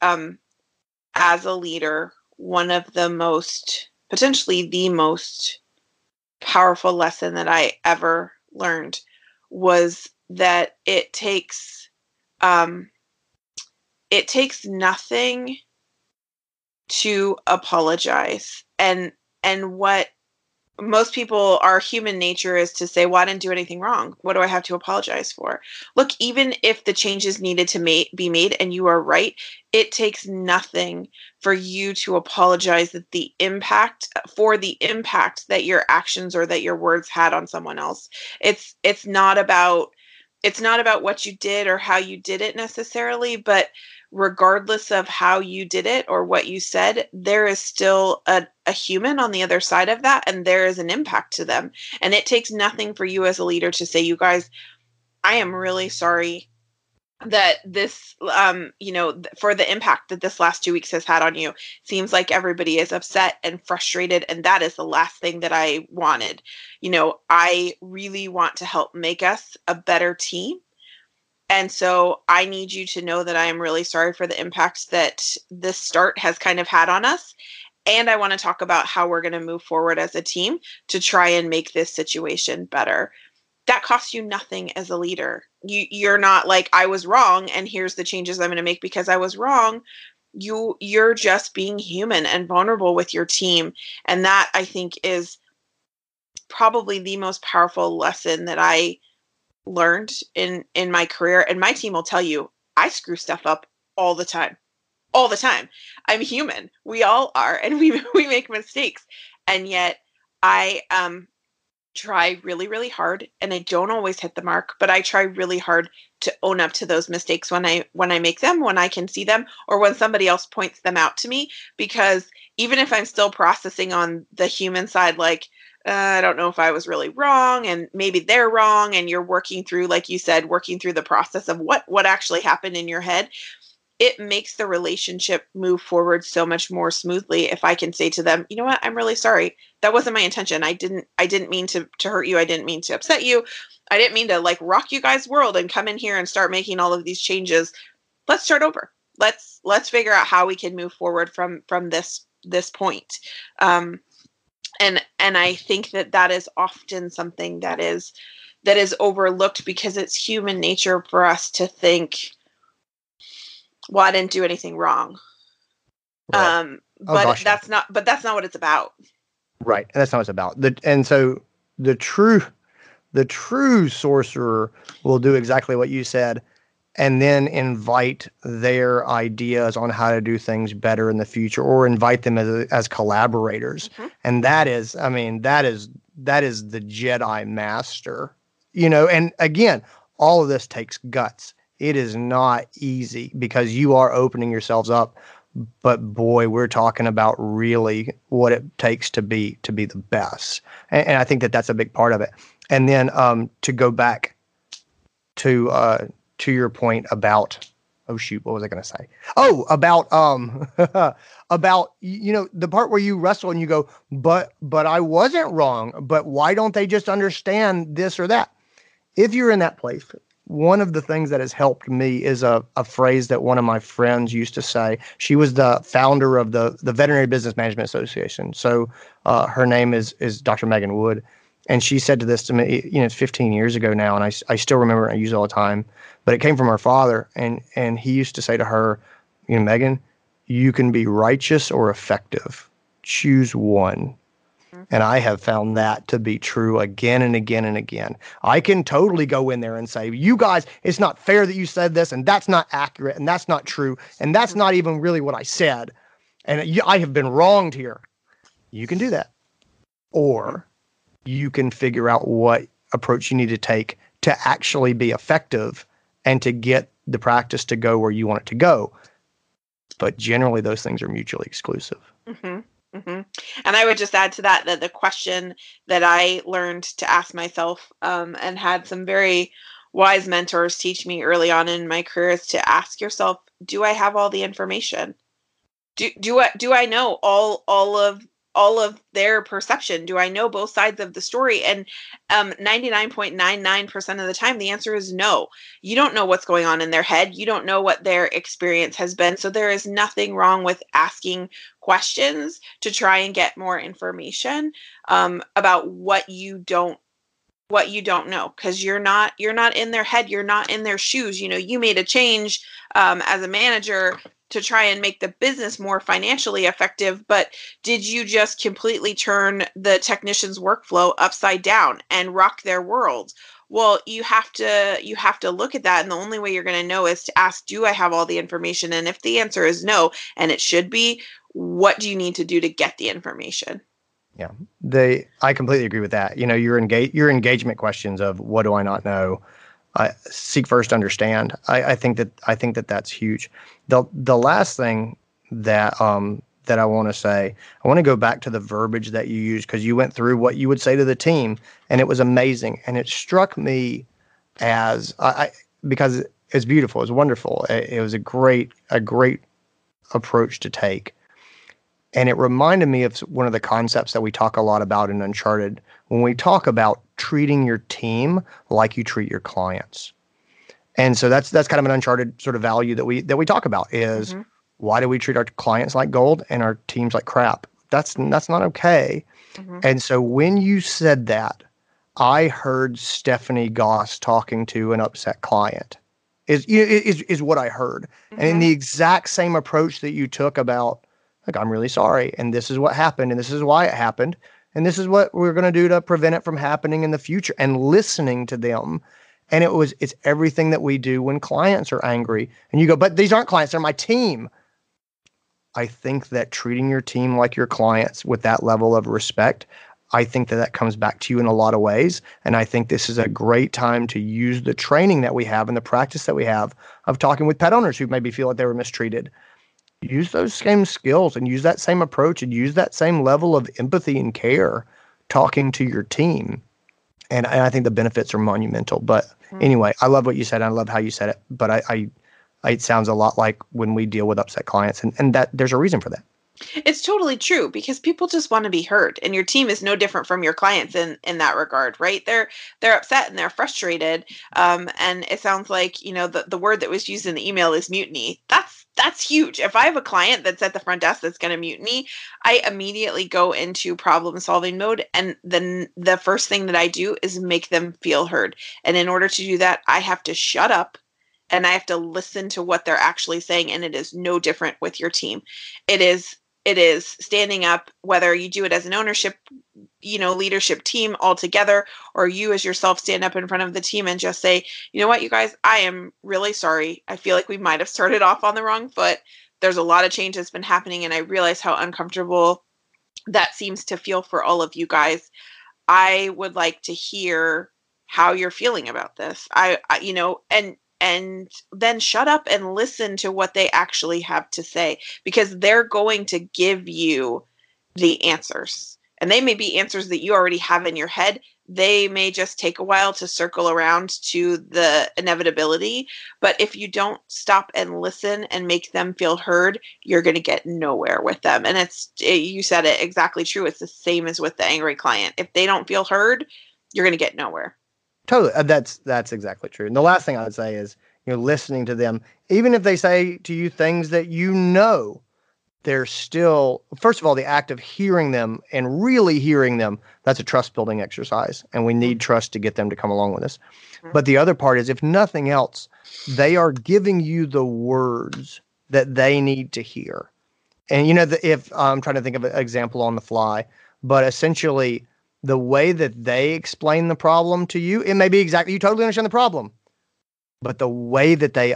as a leader, one of the most, potentially the most powerful lesson that I ever learned was that it takes nothing to apologize. And what most people, our human nature is to say, well, I didn't do anything wrong. What do I have to apologize for? Look, even if the changes needed to be made and you are right, it takes nothing for you to apologize that the impact that your actions or that your words had on someone else. It's not about what you did or how you did it necessarily, but regardless of how you did it or what you said, there is still a human on the other side of that, and there is an impact to them. And it takes nothing for you as a leader to say, you guys, I am really sorry that this, for the impact that this last 2 weeks has had on you. Seems like everybody is upset and frustrated, and that is the last thing that I wanted. You know, I really want to help make us a better team. And so I need you to know that I am really sorry for the impact that this start has kind of had on us. And I want to talk about how we're going to move forward as a team to try and make this situation better. That costs you nothing as a leader. You're not like, I was wrong, and here's the changes I'm going to make because I was wrong. You're just being human and vulnerable with your team. And that, I think, is probably the most powerful lesson that I learned in my career. And my team will tell you, I screw stuff up all the time. I'm human. We all are. And we make mistakes. And yet I try really, really hard, and I don't always hit the mark, but I try really hard to own up to those mistakes when I make them, when I can see them, or when somebody else points them out to me. Because even if I'm still processing on the human side, like, I don't know if I was really wrong, and maybe they're wrong, and you're working through, like you said, the process of what actually happened in your head, it makes the relationship move forward so much more smoothly if I can say to them, you know what, I'm really sorry. That wasn't my intention. I didn't mean to hurt you. I didn't mean to upset you. I didn't mean to, like, rock you guys' world and come in here and start making all of these changes. Let's start over. Let's figure out how we can move forward from this point. And I think that is often something that is overlooked, because it's human nature for us to think, well, I didn't do anything wrong. Right. That's not what it's about. Right. And that's not what it's about. And so the true sorcerer will do exactly what you said, and then invite their ideas on how to do things better in the future, or invite them as collaborators. Mm-hmm. And that is the Jedi master, you know. And again, all of this takes guts. It is not easy, because you are opening yourselves up, but boy, we're talking about really what it takes to be the best. And I think that's a big part of it. And then to go back to your point about oh shoot, what was I going to say? Oh, about, about, you know, the part where you wrestle and you go, but I wasn't wrong, but why don't they just understand this or that? If you're in that place, one of the things that has helped me is a phrase that one of my friends used to say. She was the founder of the Veterinary Business Management Association. So her name is Dr. Megan Wood. And she said this to me, you know, it's 15 years ago now, and I still remember it, I use it all the time. But it came from her father, and he used to say to her, you know, Megan, you can be righteous or effective. Choose one. And I have found that to be true again and again and again. I can totally go in there and say, you guys, it's not fair that you said this, and that's not accurate, and that's not true, and that's not even really what I said, and I have been wronged here. You can do that. Or you can figure out what approach you need to take to actually be effective and to get the practice to go where you want it to go. But generally, those things are mutually exclusive. Mm-hmm. Mm-hmm. And I would just add to that, that the question that I learned to ask myself and had some very wise mentors teach me early on in my career is to ask yourself, do I have all the information? Do I know all of their perception? Do I know both sides of the story? And 99.99% of the time, the answer is no. You don't know what's going on in their head. You don't know what their experience has been. So there is nothing wrong with asking questions to try and get more information about what you don't know, because you're not in their head. You're not in their shoes. You know, you made a change as a manager to try and make the business more financially effective, but did you just completely turn the technician's workflow upside down and rock their world? Well, you have to look at that. And the only way you're going to know is to ask, do I have all the information? And if the answer is no, and it should be, what do you need to do to get the information? Yeah, I completely agree with that. You know, your engagement questions of what do I not know? Seek first, understand. I think that that's huge. The last thing that that I want to say, I want to go back to the verbiage that you used, because you went through what you would say to the team, and it was amazing. And it struck me as because it's beautiful, it's wonderful. It was a great approach to take, and it reminded me of one of the concepts that we talk a lot about in Uncharted when we talk about treating your team like you treat your clients. And so that's kind of an Uncharted sort of value that we talk about is, mm-hmm, why do we treat our clients like gold and our teams like crap? That's not okay. Mm-hmm. And so when you said that, I heard Stephanie Goss talking to an upset client is what I heard. Mm-hmm. And in the exact same approach that you took about, like, I'm really sorry, and this is what happened, and this is why it happened, and this is what we're going to do to prevent it from happening in the future, and listening to them. And it's everything that we do when clients are angry, and you go, but these aren't clients, they're my team. I think that treating your team like your clients with that level of respect, I think that comes back to you in a lot of ways. And I think this is a great time to use the training that we have and the practice that we have of talking with pet owners who maybe feel like they were mistreated. Use those same skills and use that same approach and use that same level of empathy and care talking to your team. And I think the benefits are monumental. But anyway, I love what you said. I love how you said it. But it sounds a lot like when we deal with upset clients, and that there's a reason for that. It's totally true, because people just want to be heard, and your team is no different from your clients in that regard, right? They're upset and they're frustrated. And it sounds like, you know, the word that was used in the email is mutiny. That's huge. If I have a client that's at the front desk that's going to mutiny, I immediately go into problem solving mode. And then the first thing that I do is make them feel heard. And in order to do that, I have to shut up. And I have to listen to what they're actually saying. And it is no different with your team. It is standing up, whether you do it as an ownership, you know, leadership team all together, or you as yourself stand up in front of the team and just say, you know what, you guys, I am really sorry. I feel like we might have started off on the wrong foot. There's a lot of change that's been happening, and I realize how uncomfortable that seems to feel for all of you guys. I would like to hear how you're feeling about this. I you know, and then shut up and listen to what they actually have to say, because they're going to give you the answers. And they may be answers that you already have in your head. they may just take a while to circle around to the inevitability. But if you don't stop and listen and make them feel heard, you're going to get nowhere with them. And you said it exactly true. It's the same as with the angry client. If they don't feel heard, you're going to get nowhere. Totally. That's exactly true. And the last thing I would say is, you know, listening to them, even if they say to you things that, you know, they're still, first of all, the act of hearing them and really hearing them, that's a trust building exercise. And we need trust to get them to come along with us. But the other part is, if nothing else, they are giving you the words that they need to hear. And, you know, if I'm trying to think of an example on the fly, but essentially the way that they explain the problem to you, it may be exactly, you totally understand the problem, but the way that they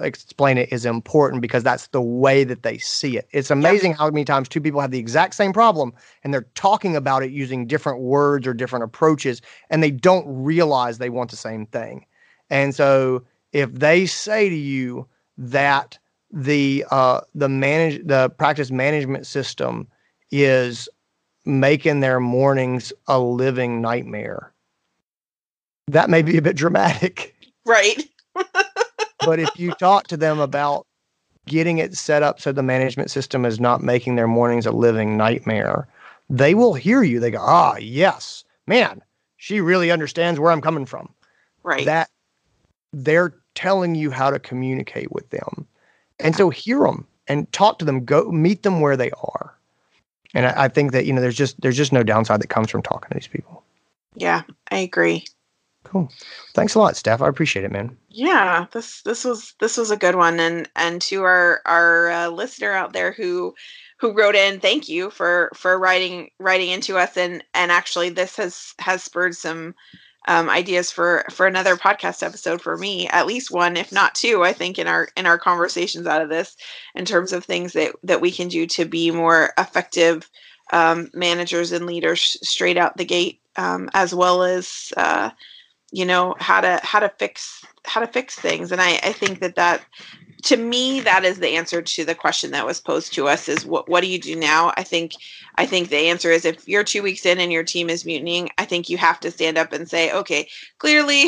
explain it is important, because that's the way that they see it. It's amazing how many times two people have the exact same problem and they're talking about it using different words or different approaches, and they don't realize they want the same thing. And so if they say to you that the practice management system is making their mornings a living nightmare, that may be a bit dramatic. Right. But if you talk to them about getting it set up so the management system is not making their mornings a living nightmare, they will hear you. They go, ah, yes, man, she really understands where I'm coming from. Right. That they're telling you how to communicate with them. And so hear them and talk to them. Go meet them where they are. And I think that, you know, there's just no downside that comes from talking to these people. Yeah, I agree. Cool. Thanks a lot, Steph. I appreciate it, man. Yeah, this was a good one. And to our listener out there who wrote in, thank you for writing into us. And actually, this has spurred some ideas for another podcast episode for me, at least one, if not two, I think, in our conversations out of this, in terms of things that we can do to be more effective managers and leaders straight out the gate, as well as you know, how to fix things. And I think that to me, that is the answer to the question that was posed to us, is what do you do now? I think the answer is, if you're 2 weeks in and your team is mutinying, I think you have to stand up and say, okay, clearly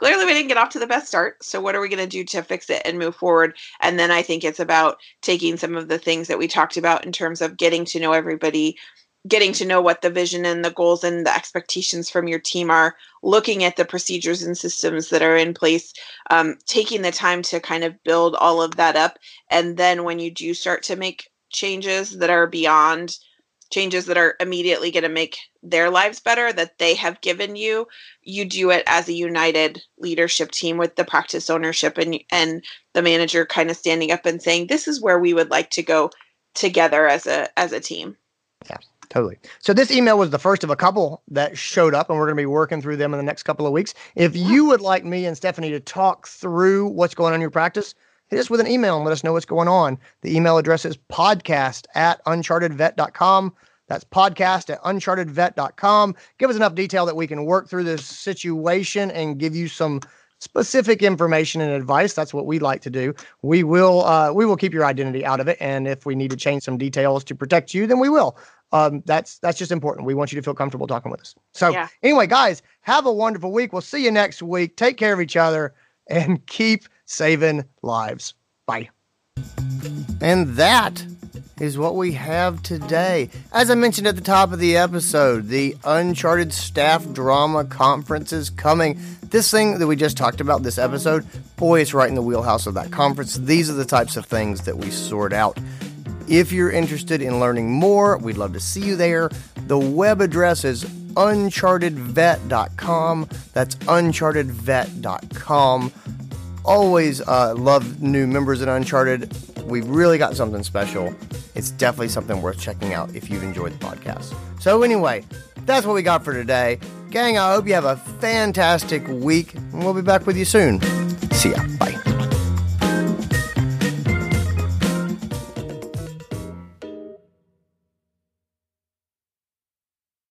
we didn't get off to the best start. So what are we going to do to fix it and move forward? And then I think it's about taking some of the things that we talked about in terms of getting to know everybody, getting to know what the vision and the goals and the expectations from your team are, looking at the procedures and systems that are in place, taking the time to kind of build all of that up. And then when you do start to make changes that are beyond changes that are immediately going to make their lives better, that they have given you, you do it as a united leadership team, with the practice ownership and the manager kind of standing up and saying, this is where we would like to go together as a team. Yeah. Totally. So this email was the first of a couple that showed up, and we're going to be working through them in the next couple of weeks. If you would like me and Stephanie to talk through what's going on in your practice, hit us with an email and let us know what's going on. The email address is podcast@unchartedvet.com. That's podcast@unchartedvet.com. Give us enough detail that we can work through this situation and give you some specific information and advice. That's what we like to do. We will keep your identity out of it. And if we need to change some details to protect you, then we will. That's just important. We want you to feel comfortable talking with us. So Anyway, guys, have a wonderful week. We'll see you next week. Take care of each other and keep saving lives. Bye. And that is what we have today. As I mentioned at the top of the episode, the Uncharted Staff Drama Conference is coming. This thing that we just talked about this episode, boy, it's right in the wheelhouse of that conference. These are the types of things that we sort out. If you're interested in learning more, we'd love to see you there. The web address is unchartedvet.com. That's unchartedvet.com. Always love new members at Uncharted. We've really got something special. It's definitely something worth checking out if you've enjoyed the podcast. So anyway, that's what we got for today. Gang, I hope you have a fantastic week, and we'll be back with you soon. See ya. Bye.